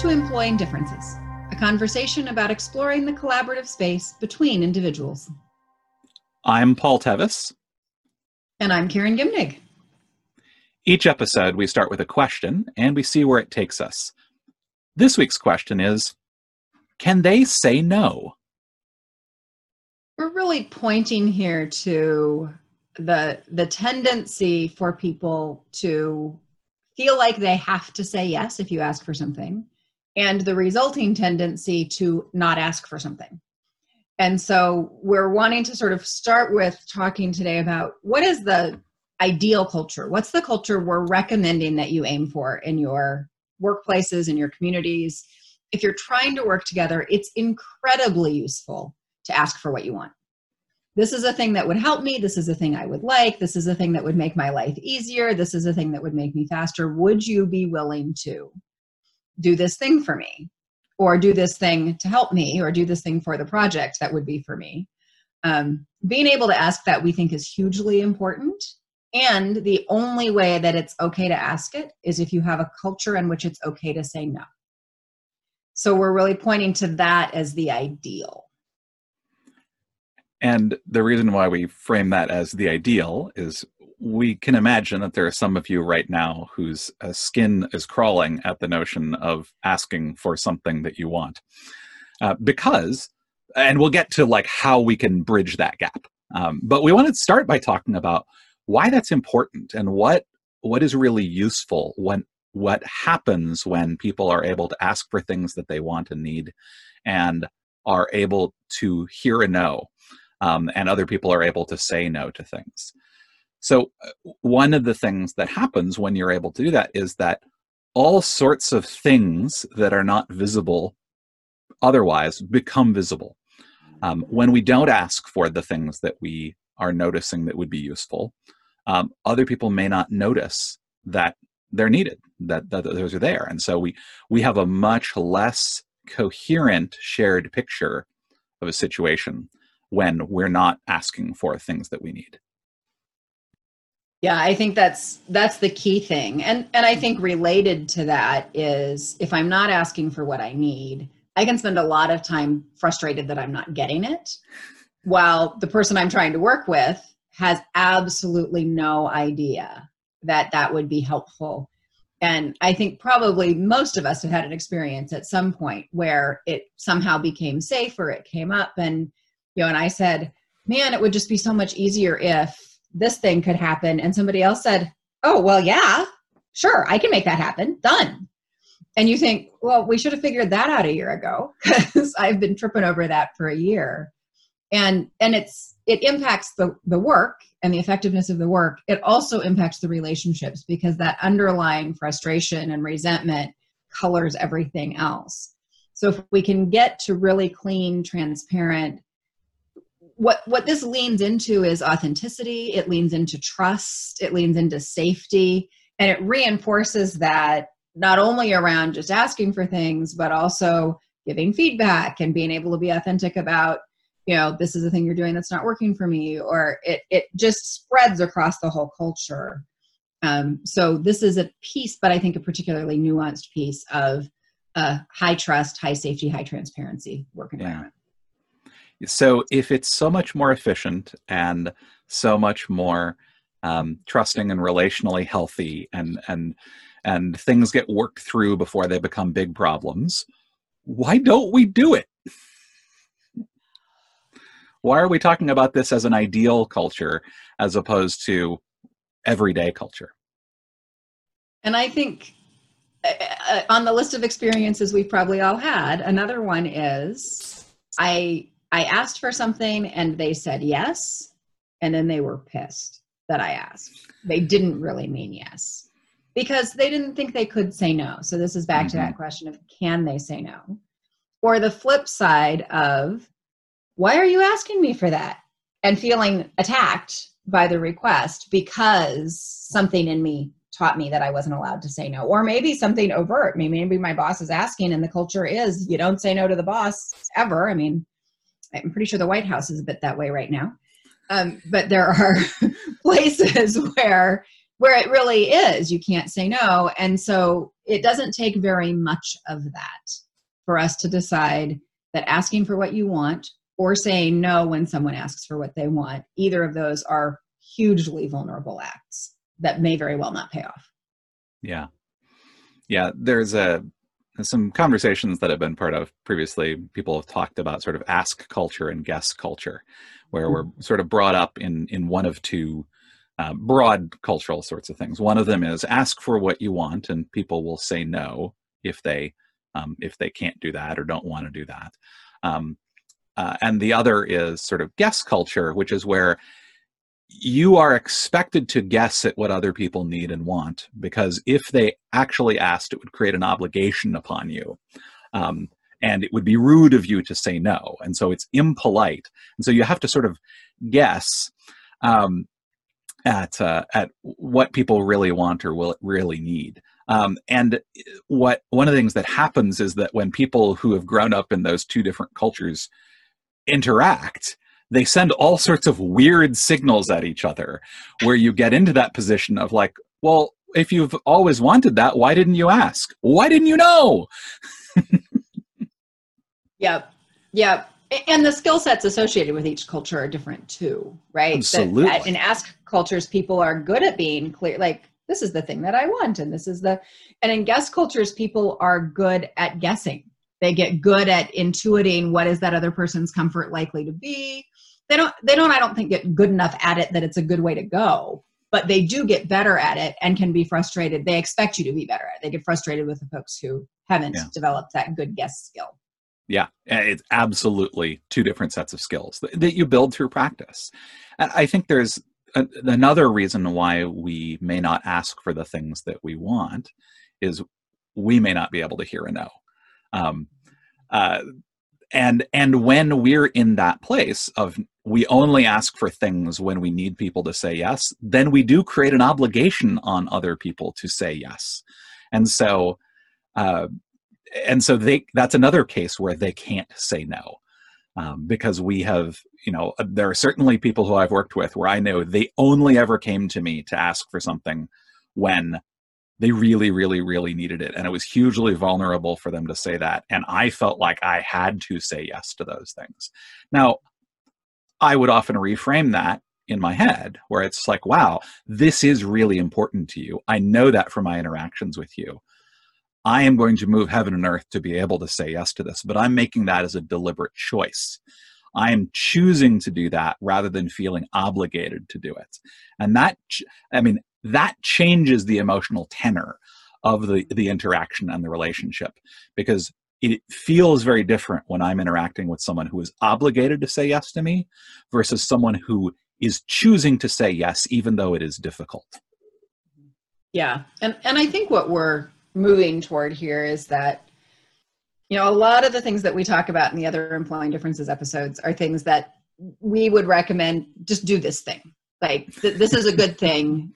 to Employing Differences, a conversation about exploring the collaborative space between individuals. I'm Paul Tevis. And I'm Karen Gimnig. Each episode, we start with a question and we see where it takes us. This week's question is, can they say no? We're really pointing here to the tendency for people to feel like they have to say yes if you ask for something, and the resulting tendency to not ask for something. And so we're wanting to sort of start with talking today about what is the ideal culture? What's the culture we're recommending that you aim for in your workplaces, in your communities? If you're trying to work together, it's incredibly useful to ask for what you want. This is a thing that would help me. This is a thing I would like. This is a thing that would make my life easier. This is a thing that would make me faster. Would you be willing to do this thing for me, or do this thing to help me, or do this thing for the project that would be for me? Being able to ask that, we think, is hugely important. And the only way that it's okay to ask it is if you have a culture in which it's okay to say no. So we're really pointing to that as the ideal. And the reason why we frame that as the ideal is we can imagine that there are some of you right now whose skin is crawling at the notion of asking for something that you want. Because, and we'll get to like how we can bridge that gap. But we want to start by talking about why that's important and what is really useful, what happens when people are able to ask for things that they want and need and are able to hear a no. And other people are able to say no to things. So one of the things that happens when you're able to do that is that all sorts of things that are not visible otherwise become visible. When we don't ask for the things that we are noticing that would be useful, other people may not notice that they're needed, that those are there. And so we have a much less coherent shared picture of a situation when we're not asking for things that we need. Yeah, I think that's the key thing. And I think related to that is, if I'm not asking for what I need, I can spend a lot of time frustrated that I'm not getting it, while the person I'm trying to work with has absolutely no idea that that would be helpful. And I think probably most of us have had an experience at some point where it somehow became safe, or it came up, and and I said, man, it would just be so much easier if this thing could happen. And somebody else said, oh, well, yeah, sure, I can make that happen. Done. And you think, well, we should have figured that out a year ago, because I've been tripping over that for a year. And it impacts the work and the effectiveness of the work. It also impacts the relationships, because that underlying frustration and resentment colors everything else. So if we can get to really clean, transparent, What this leans into is authenticity, it leans into trust, it leans into safety, and it reinforces that not only around just asking for things, but also giving feedback and being able to be authentic about, this is a thing you're doing that's not working for me, or it just spreads across the whole culture. So this is a piece, but I think a particularly nuanced piece of high trust, high safety, high transparency work environment. Yeah. So if it's so much more efficient and so much more trusting and relationally healthy, and things get worked through before they become big problems, why don't we do it? Why are we talking about this as an ideal culture as opposed to everyday culture? And I think on the list of experiences we've probably all had, another one is I asked for something and they said yes, and then they were pissed that I asked. They didn't really mean yes, because they didn't think they could say no. So this is back to that question of, can they say no? Or the flip side of, why are you asking me for that? And feeling attacked by the request because something in me taught me that I wasn't allowed to say no. Or maybe something overt. Maybe my boss is asking, and the culture is, you don't say no to the boss ever. I mean, I'm pretty sure the White House is a bit that way right now. But there are places where where it really is, you can't say no. And so it doesn't take very much of that for us to decide that asking for what you want or saying no when someone asks for what they want, either of those are hugely vulnerable acts that may very well not pay off. Yeah. Yeah. There's some conversations that I've been part of previously. People have talked about sort of ask culture and guess culture, where mm-hmm. we're sort of brought up in one of two broad cultural sorts of things. One of them is ask for what you want, and people will say no if they can't do that or don't want to do that. And the other is sort of guess culture, which is where you are expected to guess at what other people need and want, because if they actually asked, it would create an obligation upon you. And it would be rude of you to say no. And so it's impolite. And so you have to sort of guess at what people really want or will really need. And one of the things that happens is that when people who have grown up in those two different cultures interact, they send all sorts of weird signals at each other, where you get into that position of like, well, if you've always wanted that, why didn't you ask? Why didn't you know? Yep. Yep. And the skill sets associated with each culture are different too, right? Absolutely. In ask cultures, people are good at being clear, like, this is the thing that I want, and this is the, and in guess cultures, people are good at guessing. They get good at intuiting what is that other person's comfort likely to be. They don't, I don't think, get good enough at it that it's a good way to go, but they do get better at it and can be frustrated. They expect you to be better at it. They get frustrated with the folks who haven't developed that good guess skill. Yeah, it's absolutely two different sets of skills that you build through practice. I think there's another reason why we may not ask for the things that we want is we may not be able to hear a no. And when we're in that place of we only ask for things when we need people to say yes, then we do create an obligation on other people to say yes. And so that's another case where they can't say no. Because we have, there are certainly people who I've worked with where I know they only ever came to me to ask for something when they really, really, really needed it. And it was hugely vulnerable for them to say that. And I felt like I had to say yes to those things. Now, I would often reframe that in my head where it's like, wow, this is really important to you. I know that from my interactions with you. I am going to move heaven and earth to be able to say yes to this, but I'm making that as a deliberate choice. I am choosing to do that rather than feeling obligated to do it. And that changes the emotional tenor of the interaction and the relationship, because it feels very different when I'm interacting with someone who is obligated to say yes to me versus someone who is choosing to say yes, even though it is difficult. Yeah. And I think what we're moving toward here is that, a lot of the things that we talk about in the other Employing Differences episodes are things that we would recommend, just do this thing. Like, this is a good thing.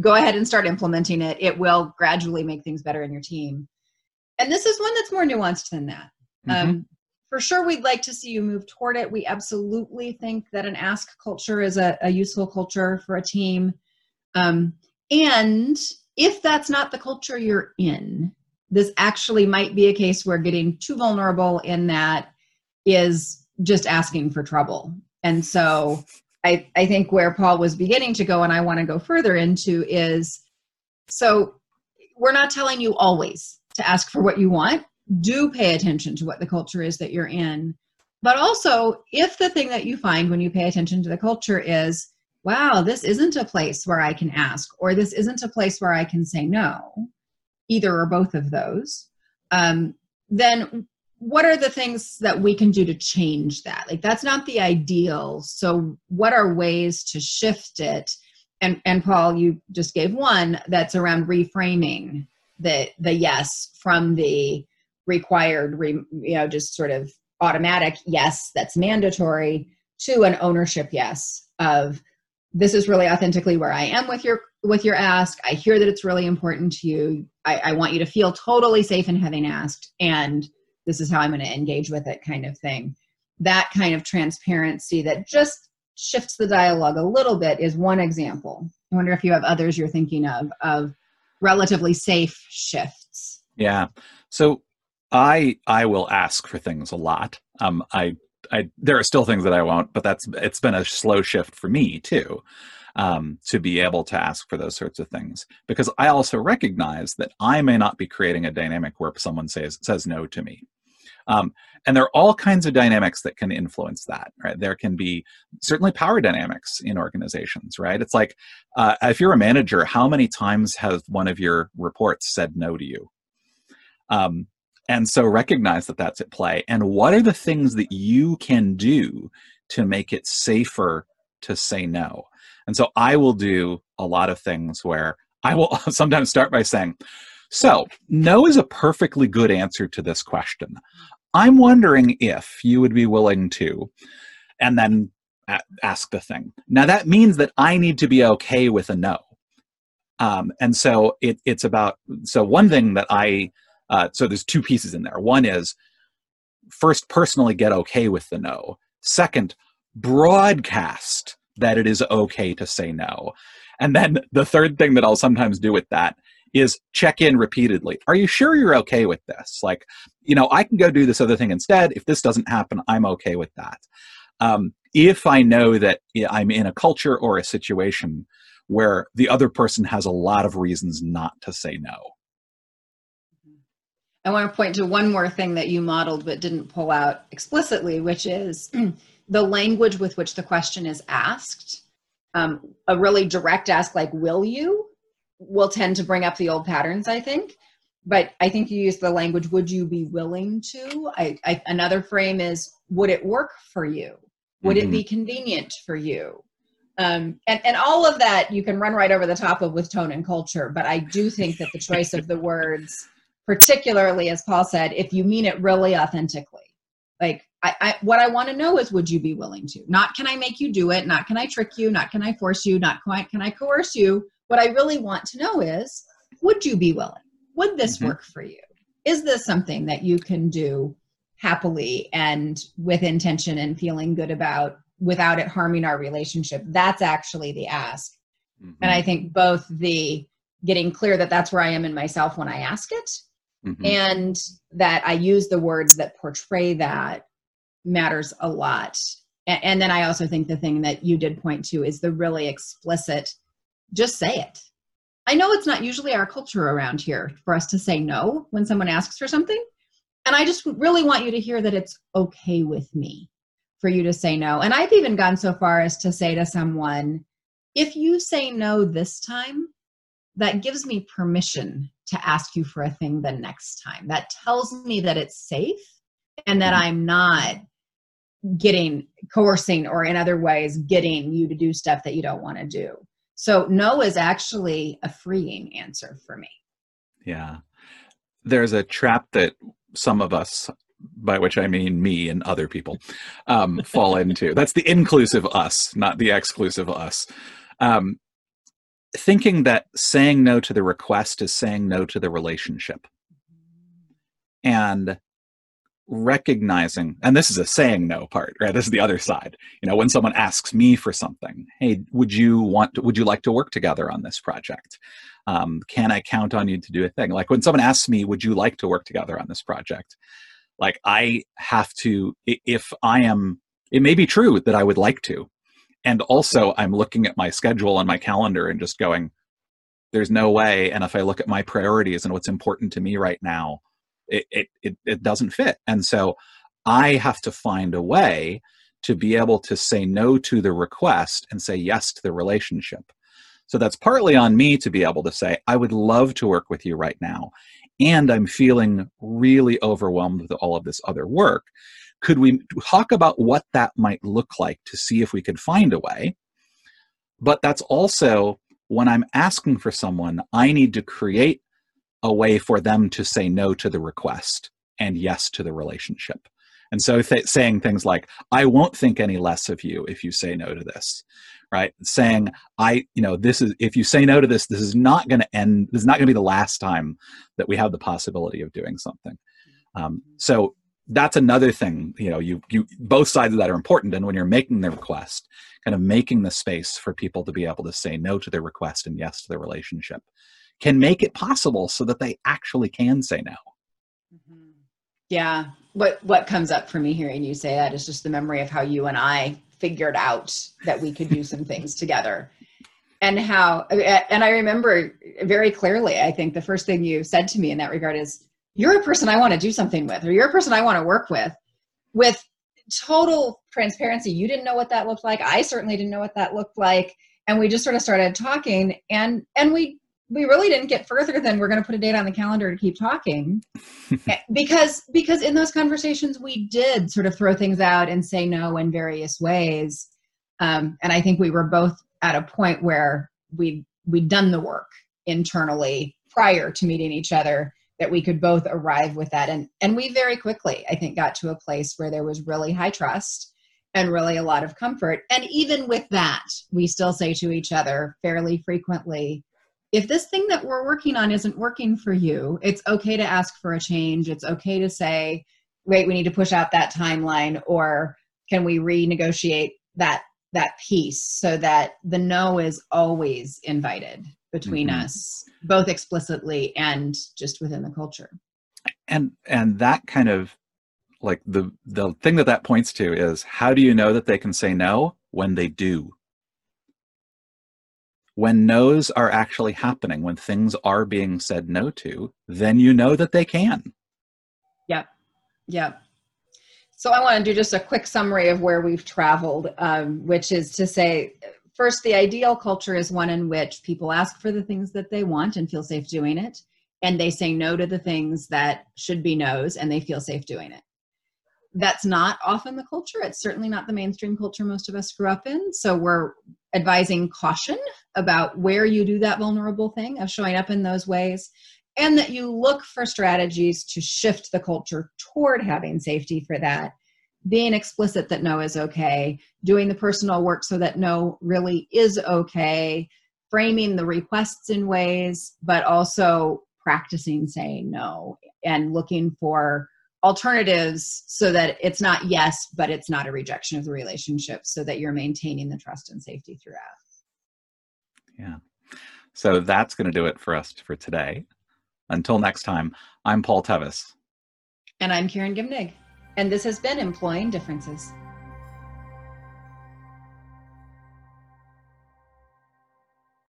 Go ahead and start implementing it. It will gradually make things better in your team. And this is one that's more nuanced than that. Mm-hmm. For sure, we'd like to see you move toward it. We absolutely think that an ask culture is a useful culture for a team. And if that's not the culture you're in, this actually might be a case where getting too vulnerable in that is just asking for trouble. And so I think where Paul was beginning to go, and I want to go further into, is, so we're not telling you always to ask for what you want. Do pay attention to what the culture is that you're in. But also, if the thing that you find when you pay attention to the culture is, wow, this isn't a place where I can ask, or this isn't a place where I can say no, either or both of those, then what are the things that we can do to change that? Like, that's not the ideal. So what are ways to shift it? And Paul, you just gave one that's around reframing the yes from the required, just sort of automatic yes that's mandatory, to an ownership yes of, this is really authentically where I am with your ask. I hear that it's really important to you. I want you to feel totally safe in having asked, and this is how I'm going to engage with it, kind of thing. That kind of transparency that just shifts the dialogue a little bit is one example I wonder if you have others you're thinking of relatively safe shifts. Yeah. So I will ask for things a lot. There are still things that I won't, but it's been a slow shift for me too, to be able to ask for those sorts of things, because I also recognize that I may not be creating a dynamic where someone says no to me. And there are all kinds of dynamics that can influence that, right? There can be certainly power dynamics in organizations, right? It's like, if you're a manager, how many times has one of your reports said no to you? And so recognize that that's at play. And what are the things that you can do to make it safer to say no? And so I will do a lot of things where I will sometimes start by saying, so no is a perfectly good answer to this question. I'm wondering if you would be willing to, and then ask the thing. Now that means that I need to be okay with a no. And so it's about, so one thing that so there's two pieces in there. One is, first, personally get okay with the no. Second, broadcast that it is okay to say no. And then the third thing that I'll sometimes do with that is check in repeatedly. Are you sure you're okay with this? Like, you know, I can go do this other thing instead. If this doesn't happen, I'm okay with that. If I know that I'm in a culture or a situation where the other person has a lot of reasons not to say no. I want to point to one more thing that you modeled but didn't pull out explicitly, which is the language with which the question is asked. A really direct ask like, will you, will tend to bring up the old patterns, I think. But I think you used the language, would you be willing to? Another frame is, would it work for you? Would it be convenient for you? And all of that you can run right over the top of with tone and culture. But I do think that the choice of the words, particularly, as Paul said, if you mean it really authentically, like what I want to know is, would you be willing to? Not can I make you do it? Not can I trick you? Not can I force you? Not can I coerce you? What I really want to know is, would you be willing? Would this work for you? Is this something that you can do happily and with intention and feeling good about without it harming our relationship? That's actually the ask. And I think both the getting clear that that's where I am in myself when I ask it, and that I use the words that portray that matters a lot. And then I also think the thing that you did point to is the really explicit, just say it. I know it's not usually our culture around here for us to say no when someone asks for something. And I just really want you to hear that it's okay with me for you to say no. And I've even gone so far as to say to someone, if you say no this time, that gives me permission to ask you for a thing the next time. That tells me that it's safe and that I'm not coercing or in other ways getting you to do stuff that you don't want to do. So no is actually a freeing answer for me. Yeah. There's a trap that some of us, by which I mean me and other people, fall into. That's the inclusive us, not the exclusive us. Thinking that saying no to the request is saying no to the relationship. And recognizing, and this is a saying no part, right? This is the other side. You know, when someone asks me for something, hey, would you like to work together on this project? Can I count on you to do a thing? Like when someone asks me, would you like to work together on this project? Like I have to, it may be true that I would like to. And also, I'm looking at my schedule and my calendar and just going, there's no way. And if I look at my priorities and what's important to me right now, it doesn't fit. And so I have to find a way to be able to say no to the request and say yes to the relationship. So that's partly on me to be able to say, I would love to work with you right now. And I'm feeling really overwhelmed with all of this other work. Could we talk about what that might look like to see if we could find a way? But that's also, when I'm asking for someone, I need to create a way for them to say no to the request and yes to the relationship. And so saying things like, I won't think any less of you if you say no to this, right? Saying, if you say no to this, this is not going to end, this is not going to be the last time that we have the possibility of doing something. So that's another thing, you both sides of that are important. And when you're making the request, kind of making the space for people to be able to say no to their request and yes to their relationship can make it possible so that they actually can say no. Mm-hmm. Yeah. What comes up for me hearing you say that is just the memory of how you and I figured out that we could do some things together. And I remember very clearly, I think the first thing you said to me in that regard is, you're a person I want to do something with, or you're a person I want to work with total transparency. You didn't know what that looked like. I certainly didn't know what that looked like. And we just sort of started talking, and we really didn't get further than we're going to put a date on the calendar to keep talking because in those conversations, we did sort of throw things out and say no in various ways. And I think we were both at a point where we'd done the work internally prior to meeting each other that we could both arrive with that. And we very quickly, I think, got to a place where there was really high trust and really a lot of comfort. And even with that, we still say to each other fairly frequently, if this thing that we're working on isn't working for you, it's okay to ask for a change. It's okay to say, wait, we need to push out that timeline, or can we renegotiate that piece, so that the no is always invited between mm-hmm. us, both explicitly and just within the culture. And that kind of like the thing that points to is, how do you know that they can say no? When they do. When no's are actually happening, when things are being said no to, then you know that they can. Yep. Yep. So I want to do just a quick summary of where we've traveled, which is to say, first, the ideal culture is one in which people ask for the things that they want and feel safe doing it, and they say no to the things that should be no's and they feel safe doing it. That's not often the culture. It's certainly not the mainstream culture most of us grew up in. So we're advising caution about where you do that vulnerable thing of showing up in those ways, and that you look for strategies to shift the culture toward having safety for that, being explicit that no is okay, doing the personal work so that no really is okay, framing the requests in ways, but also practicing saying no and looking for alternatives so that it's not yes, but it's not a rejection of the relationship, so that you're maintaining the trust and safety throughout. Yeah. So that's going to do it for us for today. Until next time, I'm Paul Tevis. And I'm Karen Gimnig. And this has been Employing Differences.